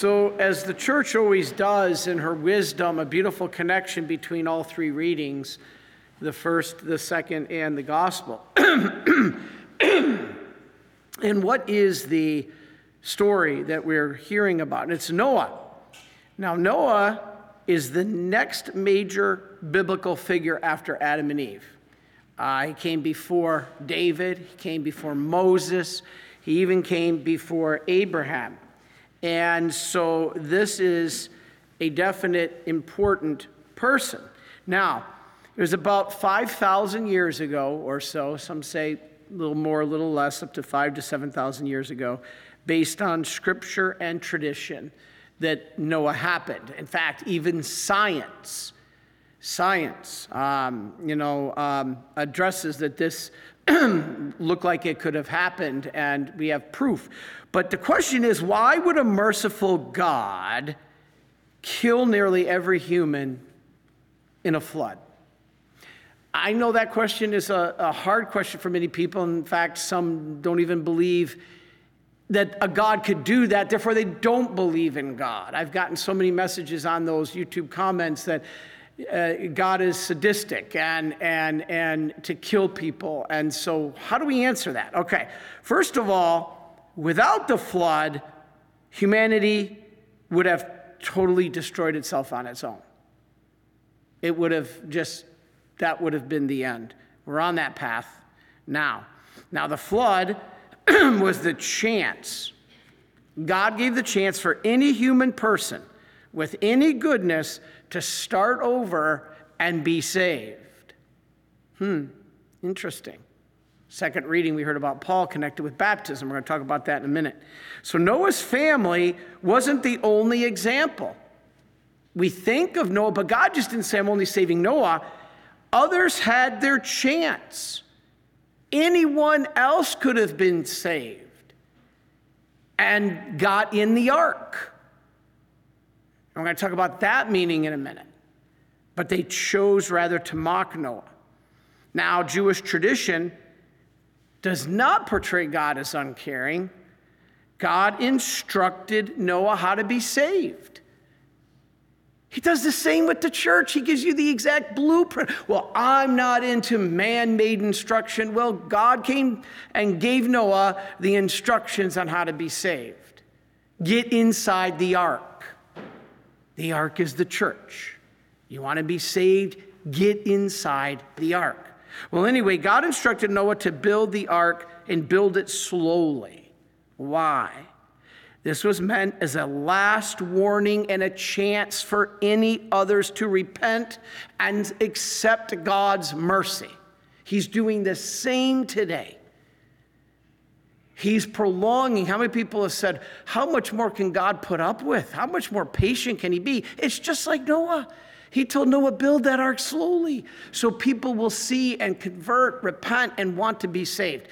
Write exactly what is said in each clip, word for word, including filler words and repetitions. So, as the Church always does in her wisdom, a beautiful connection between all three readings, the first, the second, and the Gospel. And what is the story that we're hearing about? And it's Noah. Now, Noah is the next major biblical figure after Adam and Eve. Uh, he came before David, he came before Moses, he even came before Abraham. And so this is a definite, important person. Now, it was about five thousand years ago or so, some say a little more, a little less, up to five to seven thousand years ago, based on scripture and tradition, that Noah happened. In fact, even science, science, um, you know, um, addresses that this looked like it could have happened, and we have proof. But the question is, why would a merciful God kill nearly every human in a flood? I know that question is a, a hard question for many people. In fact, some don't even believe that a God could do that, therefore they don't believe in God. I've gotten so many messages on those YouTube comments that uh, God is sadistic and and and to kill people. And so how do we answer that? Okay, first of all, without the flood, humanity would have totally destroyed itself on its own. It would have just, that would have been the end. We're on that path now. Now the flood was the chance. God gave the chance for any human person with any goodness to start over and be saved. Hmm, interesting. Second reading, we heard about Paul connected with baptism. We're going to talk about that in a minute. So Noah's family wasn't the only example. We think of Noah, but God just didn't say, I'm only saving Noah. Others had their chance. Anyone else could have been saved and got in the ark. I'm going to talk about that meaning in a minute. But they chose rather to mock Noah. Now, Jewish tradition does not portray God as uncaring. God instructed Noah how to be saved. He does the same with the church. He gives you the exact blueprint. Well, I'm not into man-made instruction. Well, God came and gave Noah the instructions on how to be saved. Get inside the ark. The ark is the church. You want to be saved? Get inside the ark. Well, anyway, God instructed Noah to build the ark and build it slowly. Why? This was meant as a last warning and a chance for any others to repent and accept God's mercy. He's doing the same today. He's prolonging. How many people have said, how much more can God put up with? How much more patient can he be? It's just like Noah. He told Noah, build that ark slowly so people will see and convert, repent, and want to be saved.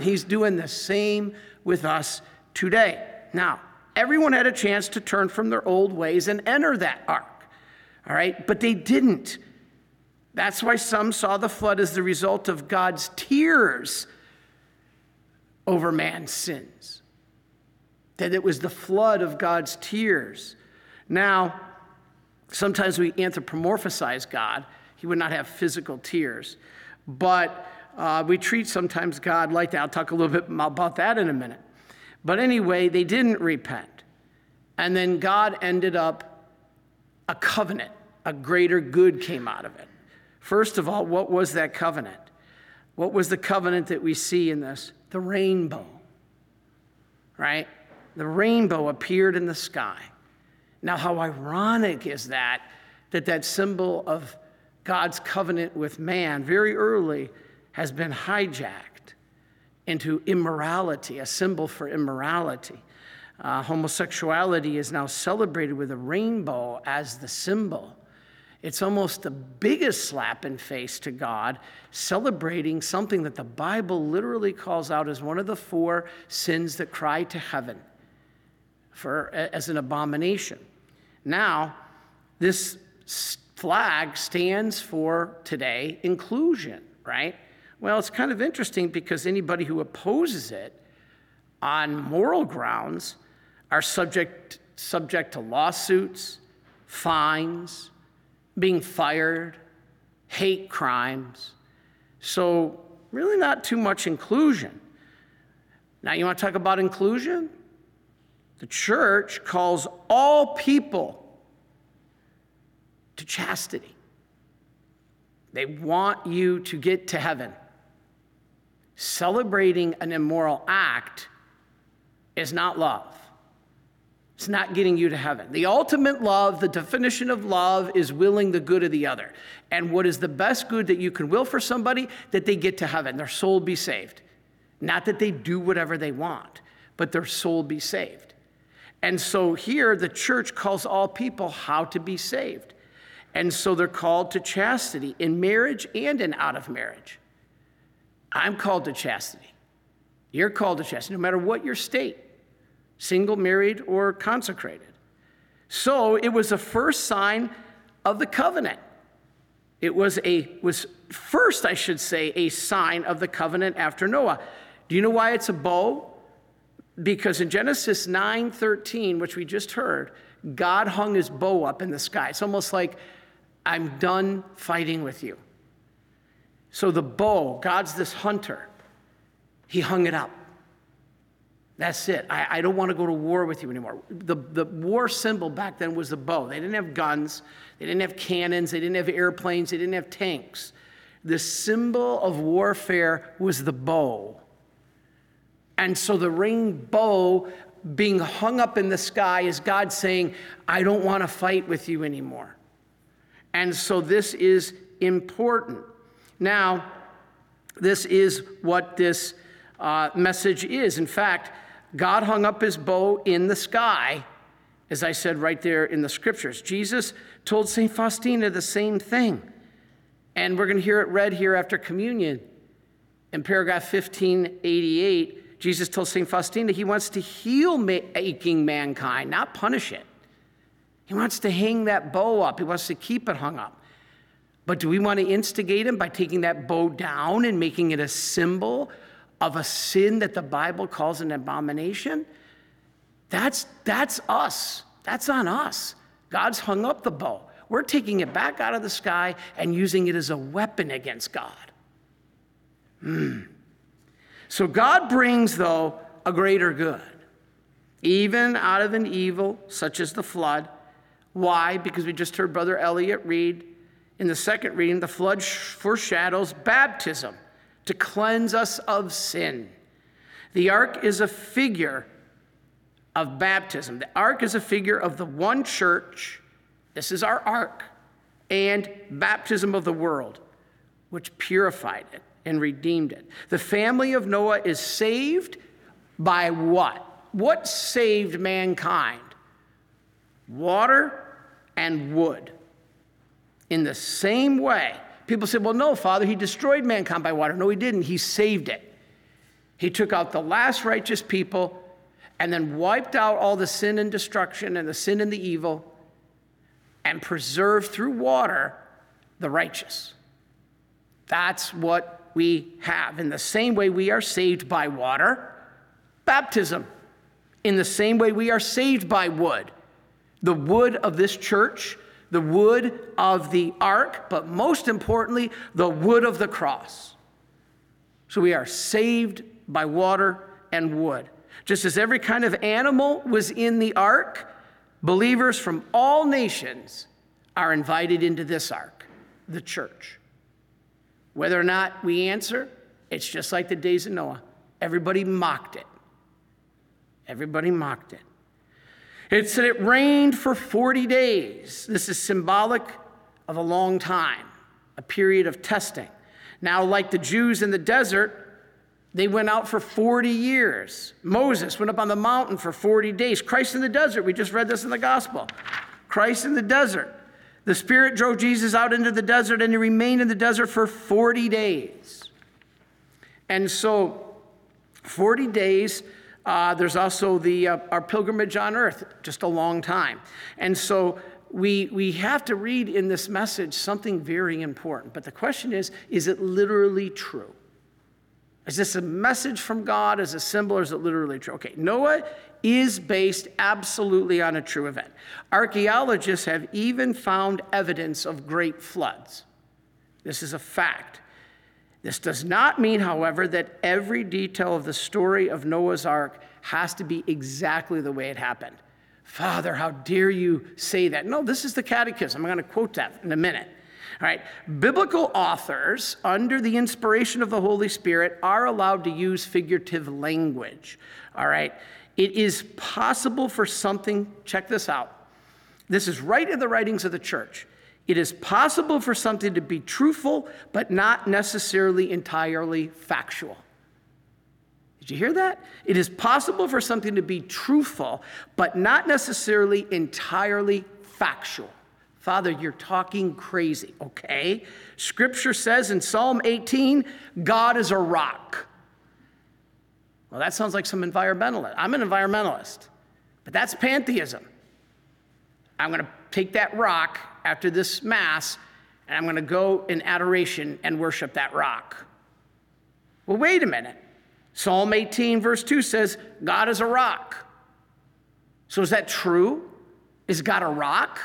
He's doing the same with us today. Now, everyone had a chance to turn from their old ways and enter that ark, all right? But they didn't. That's why some saw the flood as the result of God's tears over man's sins, that it was the flood of God's tears. Now, sometimes we anthropomorphize God. He would not have physical tears, but uh, we treat sometimes God like that. I'll talk a little bit about that in a minute. But anyway, they didn't repent. And then God ended up a covenant. A greater good came out of it. First of all, what was that covenant? What was the covenant that we see in this? The rainbow, right? The rainbow appeared in the sky. Now, how ironic is that, that that symbol of God's covenant with man very early has been hijacked into immorality, a symbol for immorality. Uh, homosexuality is now celebrated with a rainbow as the symbol. It's almost the biggest slap in face to God, celebrating something that the Bible literally calls out as one of the four sins that cry to heaven for as an abomination. Now, this flag stands for, today, inclusion, right? Well, it's kind of interesting because anybody who opposes it on moral grounds are subject subject to lawsuits, fines, being fired, hate crimes. So really not too much inclusion. Now you want to talk about inclusion? The church calls all people to chastity. They want you to get to heaven. Celebrating an immoral act is not love. It's not getting you to heaven. The ultimate love, the definition of love, is willing the good of the other. And what is the best good that you can will for somebody? That they get to heaven, their soul be saved. Not that they do whatever they want, but their soul be saved. And so here the church calls all people how to be saved. And so they're called to chastity in marriage and in out of marriage. I'm called to chastity. You're called to chastity, no matter what your state. Single, married, or consecrated. So it was the first sign of the covenant. It was a was first, I should say, a sign of the covenant after Noah. Do you know why it's a bow? Because in Genesis nine thirteen, which we just heard, God hung his bow up in the sky. It's almost like, I'm done fighting with you. So the bow, God's this hunter. He hung it up. That's it. I, I don't want to go to war with you anymore. The, the war symbol back then was the bow. They didn't have guns. They didn't have cannons. They didn't have airplanes. They didn't have tanks. The symbol of warfare was the bow. And so the rainbow being hung up in the sky is God saying, I don't want to fight with you anymore. And so this is important. Now, this is what this uh, message is. In fact, God hung up his bow in the sky, as I said right there in the scriptures. Jesus told Saint Faustina the same thing. And we're going to hear it read here after communion. In paragraph fifteen eighty-eight, Jesus told Saint Faustina he wants to heal ma- aching mankind, not punish it. He wants to hang that bow up. He wants to keep it hung up. But do we want to instigate him by taking that bow down and making it a symbol of a sin that the Bible calls an abomination? That's, that's us. That's on us. God's hung up the bow. We're taking it back out of the sky and using it as a weapon against God. Mm. So God brings, though, a greater good, even out of an evil such as the flood. Why? Because we just heard Brother Elliot read in the second reading, the flood foreshadows baptism to cleanse us of sin. The ark is a figure of baptism. The ark is a figure of the one church. This is our ark, and baptism of the world, which purified it and redeemed it. The family of Noah is saved by what? What saved mankind? Water and wood. In the same way, people say, well, no, Father, he destroyed mankind by water. No, he didn't. He saved it. He took out the last righteous people and then wiped out all the sin and destruction and the sin and the evil and preserved through water the righteous. That's what we have. In the same way we are saved by water, baptism. In the same way we are saved by wood, the wood of this church, the wood of the ark, but most importantly, the wood of the cross. So we are saved by water and wood. Just as every kind of animal was in the ark, believers from all nations are invited into this ark, the church. Whether or not we answer, it's just like the days of Noah. Everybody mocked it. Everybody mocked it. It said it rained for forty days. This is symbolic of a long time, a period of testing. Now, like the Jews in the desert, they went out for forty years. Moses went up on the mountain for forty days. Christ in the desert, we just read this in the gospel. Christ in the desert. The Spirit drove Jesus out into the desert, and he remained in the desert for forty days. And so, forty days... Uh, there's also the uh, our pilgrimage on earth, just a long time. And so we we have to read in this message something very important. But the question is, is it literally true? Is this a message from God as a symbol, or is it literally true? Okay, Noah is based absolutely on a true event. Archaeologists have even found evidence of great floods. This is a fact. This does not mean, however, that every detail of the story of Noah's Ark has to be exactly the way it happened. Father, how dare you say that? No, this is the Catechism. I'm going to quote that in a minute. All right. Biblical authors, under the inspiration of the Holy Spirit, are allowed to use figurative language. All right. It is possible for something, check this out. This is right in the writings of the church. It is possible for something to be truthful, but not necessarily entirely factual. Did you hear that? It is possible for something to be truthful, but not necessarily entirely factual. Father, you're talking crazy, okay? Scripture says in Psalm eighteen, God is a rock. Well, that sounds like some environmentalist. I'm an environmentalist, but that's pantheism. I'm going to take that rock after this Mass, and I'm going to go in adoration and worship that rock. Well, wait a minute. Psalm eighteen, verse two says, God is a rock. So is that true? Is God a rock?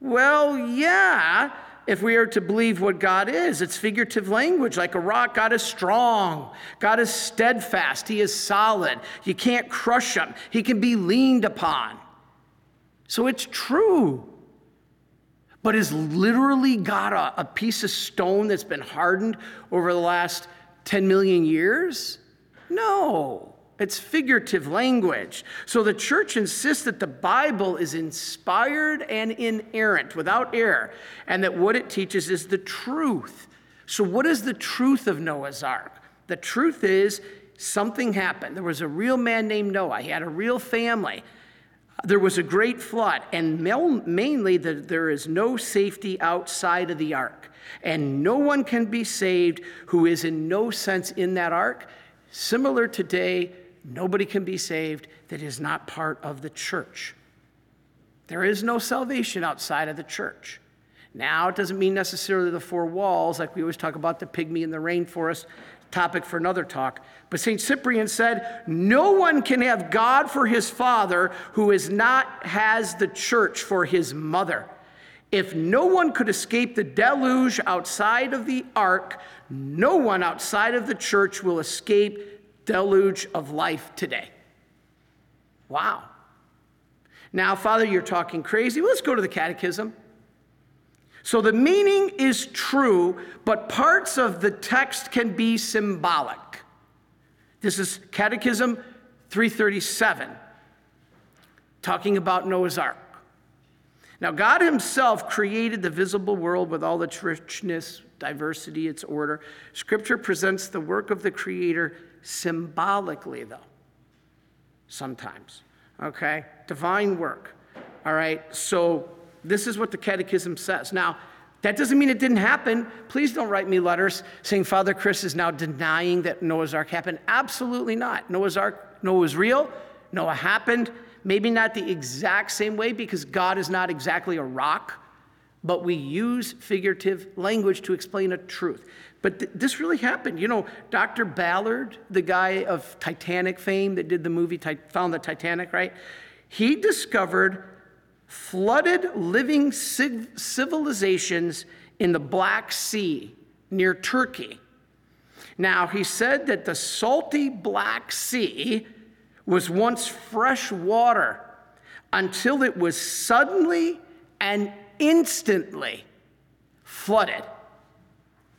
Well, yeah, if we are to believe what God is. It's figurative language. Like a rock, God is strong. God is steadfast. He is solid. You can't crush him. He can be leaned upon. So it's true. But is literally God a, a piece of stone that's been hardened over the last ten million years? No. It's figurative language. So the church insists that the Bible is inspired and inerrant, without error, and that what it teaches is the truth. So what is the truth of Noah's Ark? The truth is something happened. There was a real man named Noah. He had a real family. There was a great flood, and mainly that there is no safety outside of the ark, and no one can be saved who is in no sense in that ark. Similar today, nobody can be saved that is not part of the church. There is no salvation outside of the church. Now, it doesn't mean necessarily the four walls, like we always talk about the pygmy in the rainforest, topic for another talk. But Saint Cyprian said, no one can have God for his father who is not has the church for his mother. If no one could escape the deluge outside of the ark, no one outside of the church will escape deluge of life today. Wow. Now, Father, you're talking crazy. Well, let's go to the Catechism. So the meaning is true, but parts of the text can be symbolic. This is Catechism three thirty-seven, talking about Noah's Ark. Now, God himself created the visible world with all its richness, diversity, its order. Scripture presents the work of the Creator symbolically, though, sometimes, okay? Divine work, all right? So this is what the Catechism says. Now, that doesn't mean it didn't happen. Please don't write me letters saying Father Chris is now denying that Noah's Ark happened. Absolutely not. Noah's Ark, Noah was real. Noah happened. Maybe not the exact same way, because God is not exactly a rock, but we use figurative language to explain a truth. But th- this really happened. You know, Doctor Ballard, the guy of Titanic fame that did the movie, found the Titanic, right? He discovered flooded living civ- civilizations in the Black Sea near Turkey. Now, he said that the salty Black Sea was once fresh water until it was suddenly and instantly flooded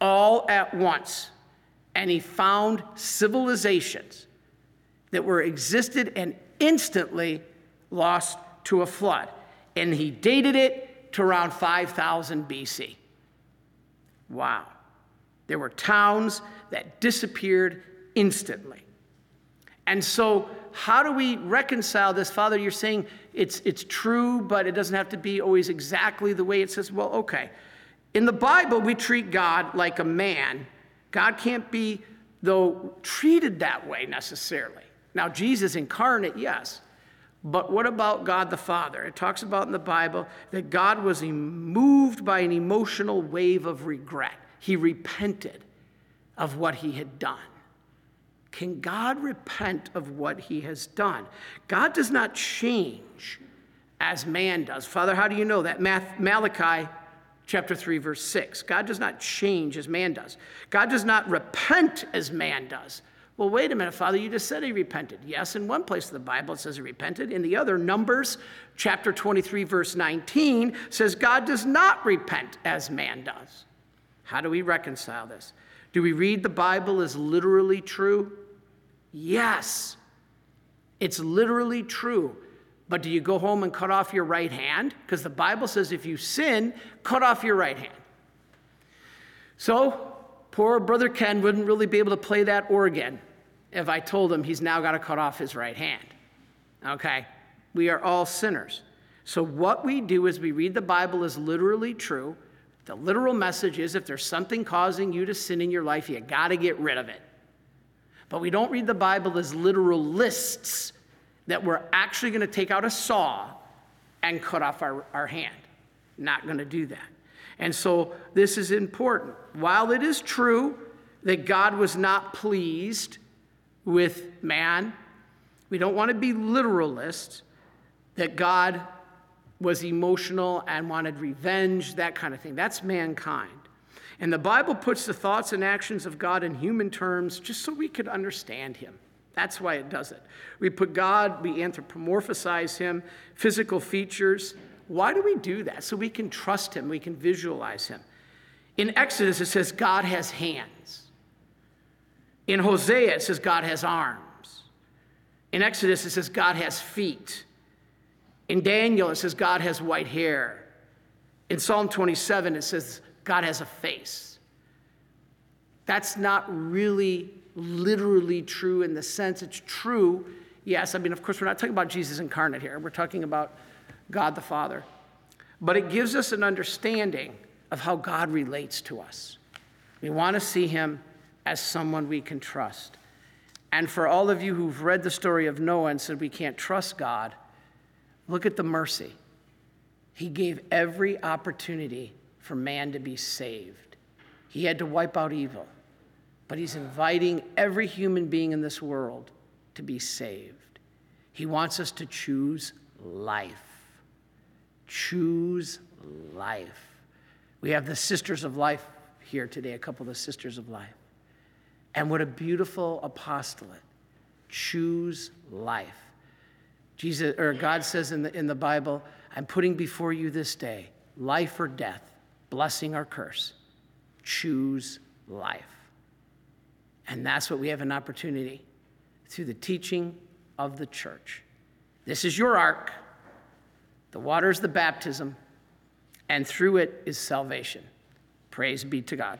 all at once. And he found civilizations that were existed and instantly lost to a flood. And he dated it to around five thousand B C. Wow. There were towns that disappeared instantly. And so how do we reconcile this? Father, you're saying it's it's true, but it doesn't have to be always exactly the way it says. Well, okay. In the Bible, we treat God like a man. God can't be, though, treated that way necessarily. Now, Jesus incarnate, yes. But what about God the Father? It talks about in the Bible that God was moved by an emotional wave of regret. He repented of what he had done. Can God repent of what he has done? God does not change as man does. Father, how do you know that? Malachi chapter three, verse six. God does not change as man does. God does not repent as man does. Well, wait a minute, Father, you just said he repented. Yes, in one place of the Bible it says he repented. In the other, Numbers chapter twenty-three, verse nineteen says God does not repent as man does. How do we reconcile this? Do we read the Bible as literally true? Yes, it's literally true. But do you go home and cut off your right hand? Because the Bible says if you sin, cut off your right hand. So poor Brother Ken wouldn't really be able to play that organ if I told him he's now got to cut off his right hand. Okay? We are all sinners. So what we do is we read the Bible as literally true. The literal message is if there's something causing you to sin in your life, you got to get rid of it. But we don't read the Bible as literal lists that we're actually going to take out a saw and cut off our, our hand. Not going to do that. And so this is important. While it is true that God was not pleased with man, we don't want to be literalists that God was emotional and wanted revenge, that kind of thing. That's mankind. And the Bible puts the thoughts and actions of God in human terms just so we could understand him. That's why it does it. We put God, we anthropomorphize him, physical features. Why do we do that? So we can trust him, we can visualize him. In Exodus, it says God has hands. In Hosea, it says God has arms. In Exodus, it says God has feet. In Daniel, it says God has white hair. In Psalm twenty-seven, it says God has a face. That's not really literally true in the sense it's true. Yes, I mean, of course, we're not talking about Jesus incarnate here. We're talking about God the Father. But it gives us an understanding of how God relates to us. We want to see him as someone we can trust. And for all of you who've read the story of Noah and said we can't trust God, look at the mercy. He gave every opportunity for man to be saved. He had to wipe out evil, but he's inviting every human being in this world to be saved. He wants us to choose life. Choose life. We have the Sisters of Life here today, a couple of the Sisters of Life. And what a beautiful apostolate. Choose life. Jesus, or God says in the, in the Bible, I'm putting before you this day, life or death, blessing or curse. Choose life. And that's what we have an opportunity through the teaching of the church. This is your ark. The water is the baptism, and through it is salvation. Praise be to God.